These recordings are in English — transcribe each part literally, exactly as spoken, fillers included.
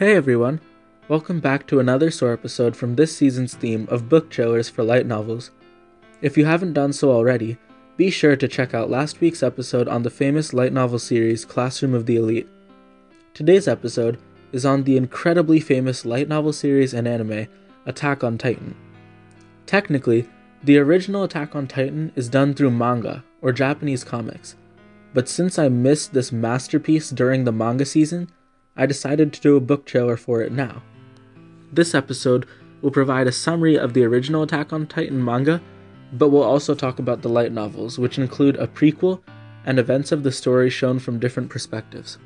Hey everyone, welcome back to another SOAR episode from this season's theme of book trailers for light novels. If you haven't done so already, be sure to check out last week's episode on the famous light novel series Classroom of the Elite. Today's episode is on the incredibly famous light novel series and anime, Attack on Titan. Technically, the original Attack on Titan is done through manga, or Japanese comics, but since I missed this masterpiece during the manga season, I decided to do a book trailer for it now. This episode will provide a summary of the original Attack on Titan manga, but we'll also talk about the light novels, which include a prequel and events of the story shown from different perspectives.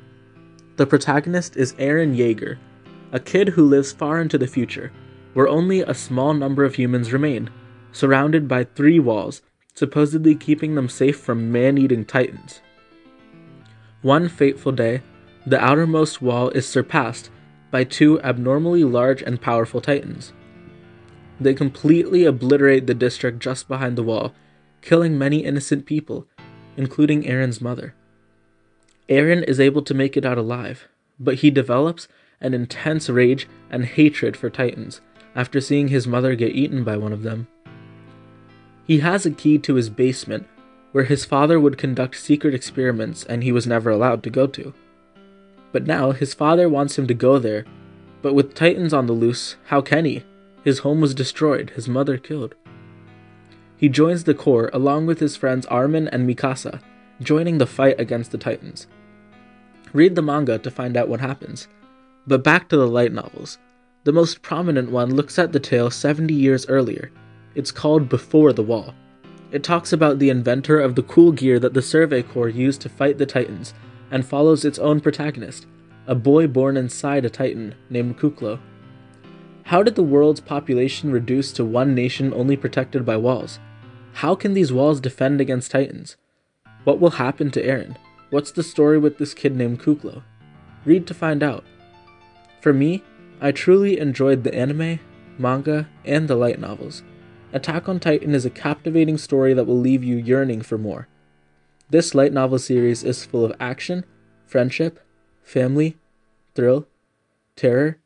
The protagonist is Eren Jaeger, a kid who lives far into the future, where only a small number of humans remain, surrounded by three walls, supposedly keeping them safe from man-eating titans. One fateful day, the outermost wall is surpassed by two abnormally large and powerful titans. They completely obliterate the district just behind the wall, killing many innocent people, including Eren's mother. Eren is able to make it out alive, but he develops an intense rage and hatred for titans after seeing his mother get eaten by one of them. He has a key to his basement, where his father would conduct secret experiments and he was never allowed to go to. But now, his father wants him to go there, but with titans on the loose, how can he? His home was destroyed, his mother killed. He joins the Corps along with his friends Armin and Mikasa, joining the fight against the titans. Read the manga to find out what happens. But back to the light novels. The most prominent one looks at the tale seventy years earlier. It's called Before the Wall. It talks about the inventor of the cool gear that the Survey Corps used to fight the titans, and follows its own protagonist, a boy born inside a titan named Kuklo. How did the world's population reduce to one nation only protected by walls? How can these walls defend against titans? What will happen to Eren? What's the story with this kid named Kuklo? Read to find out. For me, I truly enjoyed the anime, manga, and the light novels. Attack on Titan is a captivating story that will leave you yearning for more. This light novel series is full of action, friendship, family, thrill, terror,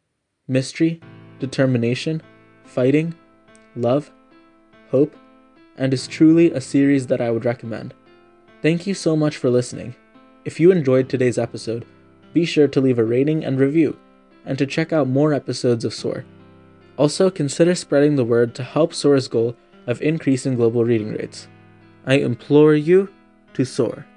mystery, determination, fighting, love, hope, and is truly a series that I would recommend. Thank you so much for listening. If you enjoyed today's episode, be sure to leave a rating and review, and to check out more episodes of SOAR. Also, consider spreading the word to help SOAR's goal of increasing global reading rates. I implore you to SOAR.